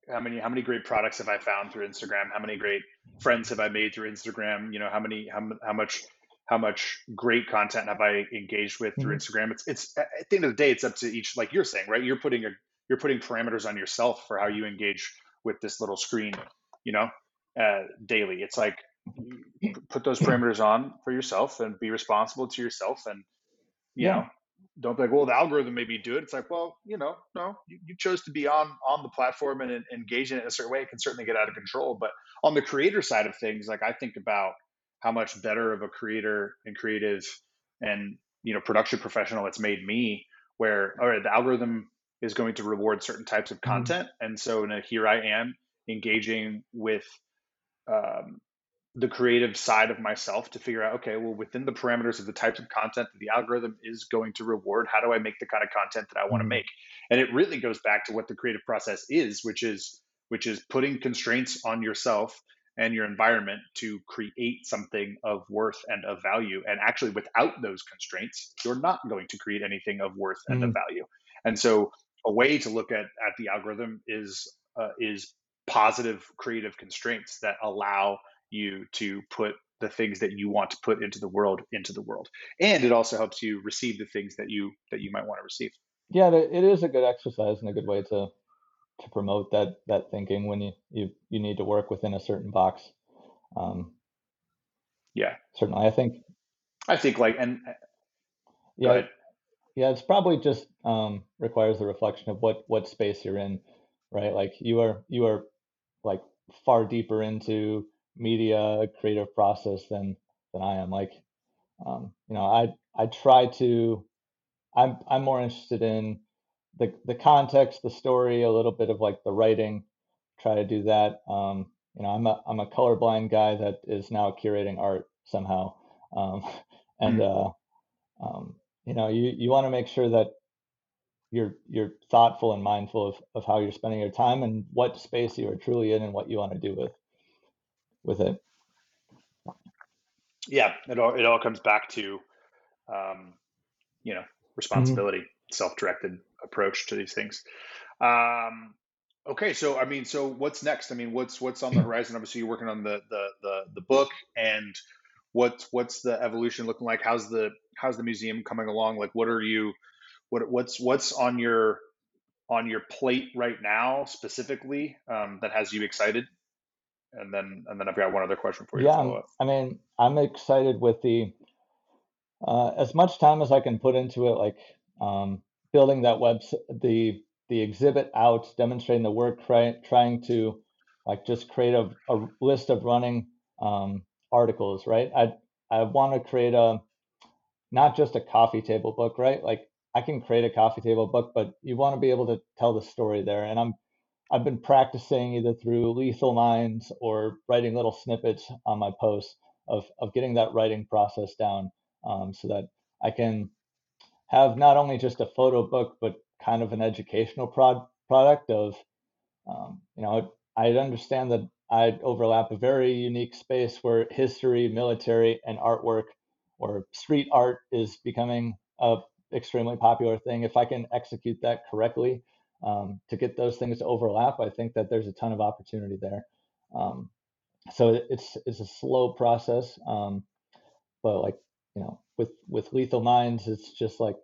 how many great products have I found through Instagram? How many great friends have I made through Instagram? You know, how much great content have I engaged with through Instagram? It's at the end of the day, it's up to each, like you're saying, right? You're putting parameters on yourself for how you engage with this little screen, you know, daily. It's like put those parameters on for yourself and be responsible to yourself, and you know. Don't be like, well, the algorithm made me do it. It's like, well, you know, no, you chose to be on the platform and engage in it in a certain way. It can certainly get out of control. But on the creator side of things, like I think about how much better of a creator and creative and, you know, production professional it's made me, where, all right, the algorithm is going to reward certain types of content. And so now here I am engaging with the creative side of myself to figure out, okay, well, within the parameters of the types of content that the algorithm is going to reward, how do I make the kind of content that I want to make? And it really goes back to what the creative process is, which is putting constraints on yourself and your environment to create something of worth and of value. And actually, without those constraints, you're not going to create anything of worth and of value. And so a way to look at the algorithm is positive creative constraints that allow you to put the things that you want to put into the world. And it also helps you receive the things that you might want to receive. Yeah, it is a good exercise and a good way to promote that thinking when you need to work within a certain box. Yeah, certainly. I think like, and yeah, it's probably just requires the reflection of what space you're in, right? Like you are like far deeper into media creative process than I am. Like, you know, I try to, I'm more interested in the context, the story, a little bit of like the writing, try to do that. You know, I'm a colorblind guy that is now curating art somehow. You know, you want to make sure that you're thoughtful and mindful of how you're spending your time and what space you are truly in and what you want to do with it. Yeah, it all comes back to you know, responsibility, self-directed approach to these things. Okay, so I mean, so what's next? I mean, what's on the horizon? Obviously, you're working on the book, and what's the evolution looking like? How's the museum coming along? Like, what's on your plate right now specifically that has you excited? And then I've got one other question for you. Yeah, I mean, I'm excited with the as much time as I can put into it, like building that website, the exhibit out, demonstrating the work, trying to like just create a list of running articles, right? I want to create not just a coffee table book, right? Like I can create a coffee table book, but you want to be able to tell the story there, and I've been practicing either through Lethal Minds or writing little snippets on my posts of getting that writing process down, so that I can have not only just a photo book, but kind of an educational product of, you know, I understand that I overlap a very unique space where history, military, and artwork or street art is becoming a extremely popular thing. If I can execute that correctly, to get those things to overlap, I think that there's a ton of opportunity there. So it's a slow process, but like, you know, with Lethal Minds, it's just like,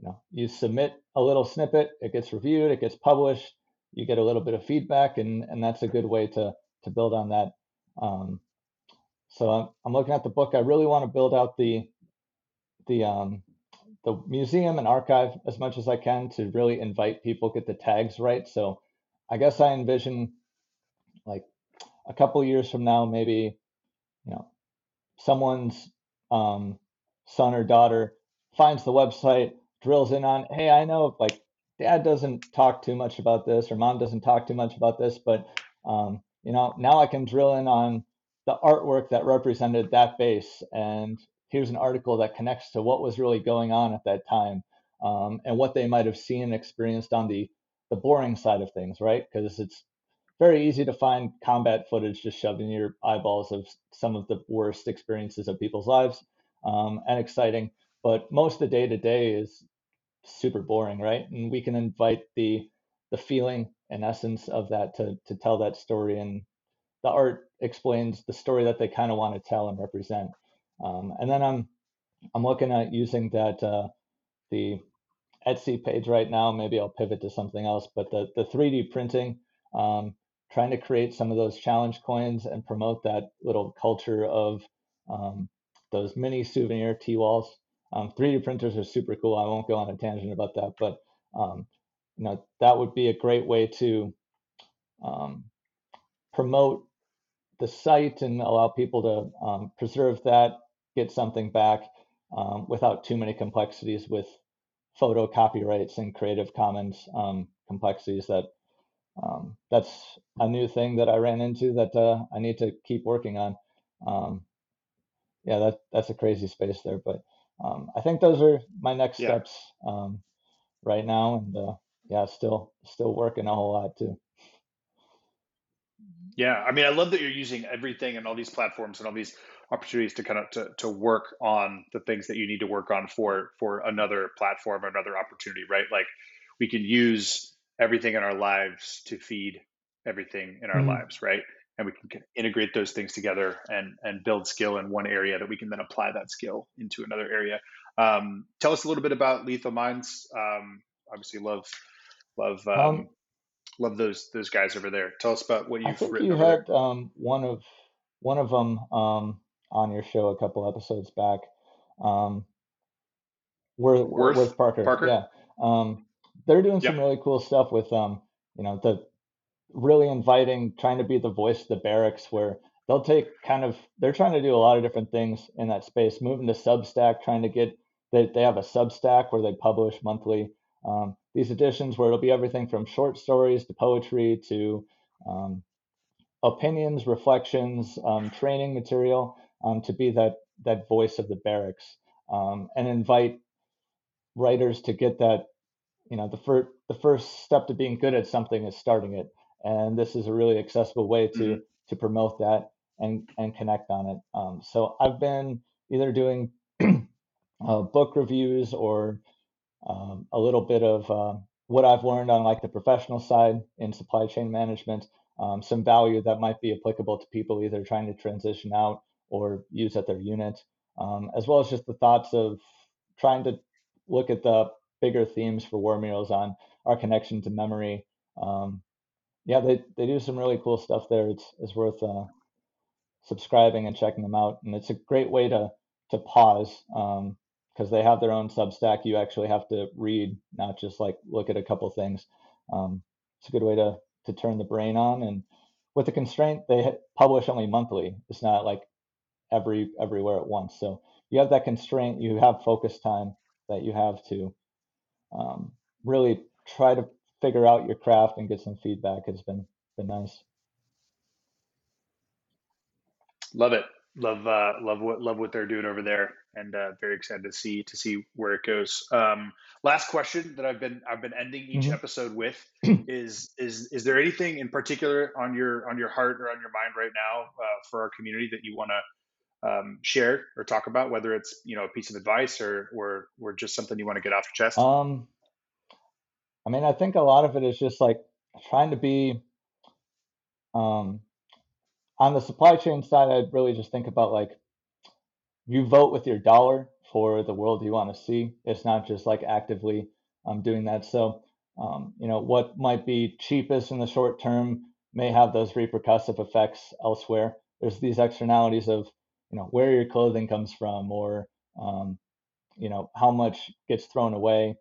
you know, you submit a little snippet, it gets reviewed, it gets published, you get a little bit of feedback, and that's a good way to build on that. So I'm looking at the book. I really want to build out the museum and archive as much as I can to really invite people, get the tags right. So I guess I envision like a couple years from now, maybe, you know, someone's son or daughter finds the website, drills in on, hey, I know like dad doesn't talk too much about this, or mom doesn't talk too much about this, but you know, now I can drill in on the artwork that represented that base. And here's an article that connects to what was really going on at that time, and what they might have seen and experienced on the boring side of things, right? Because it's very easy to find combat footage just shoved in your eyeballs of some of the worst experiences of people's lives, and exciting. But most of the day-to-day is super boring, right? And we can invite the feeling and essence of that to tell that story, and the art explains the story that they kind of want to tell and represent. And then I'm looking at using that the Etsy page right now. Maybe I'll pivot to something else, but the 3D printing, trying to create some of those challenge coins and promote that little culture of those mini souvenir tea walls. 3D printers are super cool. I won't go on a tangent about that, but you know, that would be a great way to promote the site and allow people to preserve that, get something back without too many complexities with photo copyrights and Creative Commons complexities. That's a new thing that I ran into that I need to keep working on. Yeah, that's a crazy space there, but I think those are my next steps right now. And yeah, still working a whole lot too. Yeah, I mean, I love that you're using everything and all these platforms and all these opportunities to kind of to work on the things that you need to work on for another platform or another opportunity, right? Like we can use everything in our lives to feed everything in our lives, right? And we can integrate those things together and build skill in one area that we can then apply that skill into another area. Tell us a little bit about Lethal Minds. Obviously, love those guys over there. Tell us about what you've written. You had one of them on your show a couple episodes back. Worth Parker. Yeah. They're doing some really cool stuff with you know, the really inviting, trying to be the voice of the barracks, where they'll take kind of, they're trying to do a lot of different things in that space, moving to Substack, trying to get, they have a Substack where they publish monthly these editions where it'll be everything from short stories to poetry to opinions, reflections, training material, to be that voice of the barracks, and invite writers to get that, you know, the first step to being good at something is starting it. And this is a really accessible way to promote that and connect on it. So I've been either doing book reviews or a little bit of what I've learned on like the professional side in supply chain management, some value that might be applicable to people either trying to transition out or use at their unit, as well as just the thoughts of trying to look at the bigger themes for War Murals on our connection to memory. Yeah, they do some really cool stuff there. It's worth subscribing and checking them out. And it's a great way to pause because they have their own Substack. You actually have to read, not just like look at a couple things. It's a good way to turn the brain on. And with the constraint, they publish only monthly. It's not like everywhere at once. So you have that constraint. You have focus time that you have to really try to figure out your craft and get some feedback. Has been nice. Love it. Love what they're doing over there, and very excited to see where it goes. Last question that I've been ending each episode with is there anything in particular on your heart or on your mind right now for our community that you want to share or talk about? Whether it's, you know, a piece of advice or just something you want to get off your chest. I mean, I think a lot of it is just like trying to be on the supply chain side. I'd really just think about like you vote with your dollar for the world you want to see. It's not just like actively doing that. So, you know, what might be cheapest in the short term may have those repercussive effects elsewhere. There's these externalities of, you know, where your clothing comes from or, you know, how much gets thrown away.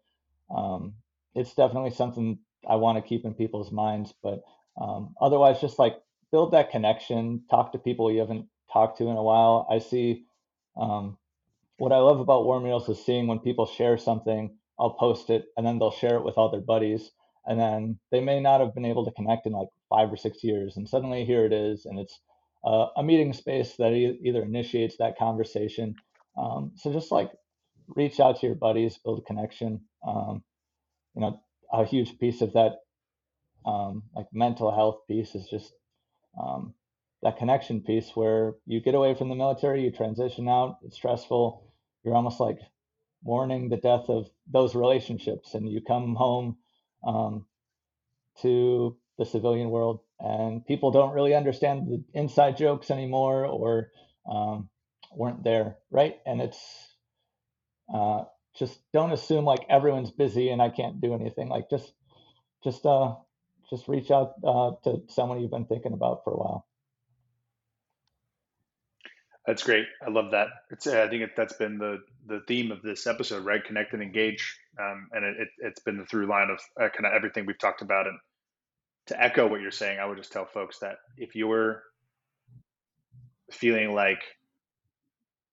It's definitely something I want to keep in people's minds, but otherwise just like build that connection, talk to people you haven't talked to in a while. I see what I love about War Murals is seeing when people share something I'll post it, and then they'll share it with all their buddies. And then they may not have been able to connect in like 5 or 6 years. And suddenly here it is. And it's a meeting space that either initiates that conversation. So just like reach out to your buddies, build a connection. You know, a huge piece of that like mental health piece is just that connection piece where you get away from the military, you transition out, it's stressful. You're almost like mourning the death of those relationships, and you come home to the civilian world, and people don't really understand the inside jokes anymore, or weren't there, right? And it's just don't assume like everyone's busy and I can't do anything. Like just reach out to someone you've been thinking about for a while. That's great. I love that. I think that's been the theme of this episode, right? Connect and engage. And it's been the through line of kind of everything we've talked about. And to echo what you're saying, I would just tell folks that if you're feeling like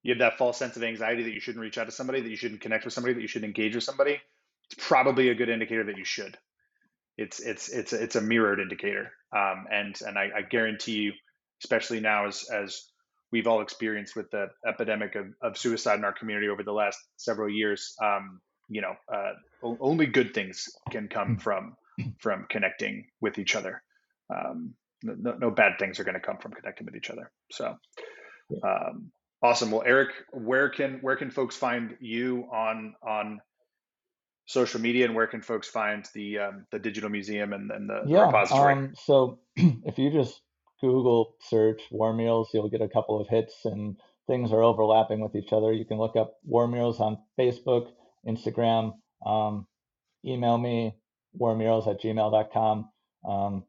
you have that false sense of anxiety that you shouldn't reach out to somebody, that you shouldn't connect with somebody, that you shouldn't engage with somebody, it's probably a good indicator that you should. It's a mirrored indicator. And I guarantee you, especially now as we've all experienced with the epidemic of suicide in our community over the last several years, only good things can come from connecting with each other. No bad things are going to come from connecting with each other. So awesome. Well, Eric, where can folks find you on social media, and where can folks find the digital museum and the repository? So if you just Google search War Murals, you'll get a couple of hits, and things are overlapping with each other. You can look up War Murals on Facebook, Instagram, email me, warmurals@gmail.com.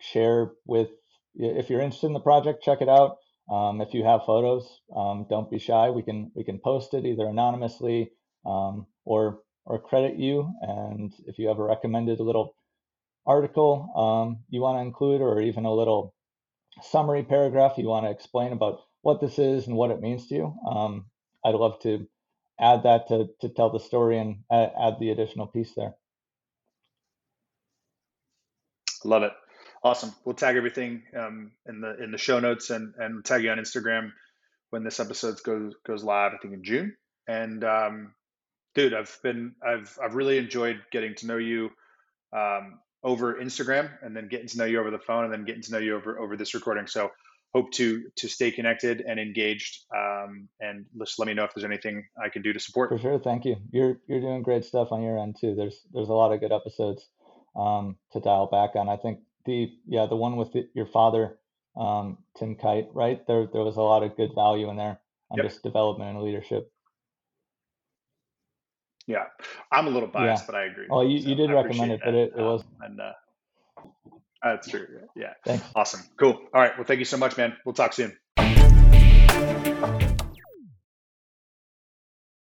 Share with, if you're interested in the project, check it out. If you have photos, don't be shy. We can post it either anonymously or credit you. And if you ever recommended a little article you want to include, or even a little summary paragraph you want to explain about what this is and what it means to you, I'd love to add that to tell the story and add the additional piece there. Love it. Awesome. We'll tag everything in the show notes, and tag you on Instagram when this episode goes live, I think in June. And dude, I've really enjoyed getting to know you over Instagram, and then getting to know you over the phone, and then getting to know you over this recording. So hope to stay connected and engaged. And just let me know if there's anything I can do to support. For sure. Thank you. You're doing great stuff on your end too. There's a lot of good episodes to dial back on. I think the one with your father, Tim Kite, right? There was a lot of good value in there on just development and leadership. Yeah, I'm a little biased, but I agree. Well, you did recommend it, but it was. And that's true. Yeah. Thanks. Awesome. Cool. All right. Well, thank you so much, man. We'll talk soon.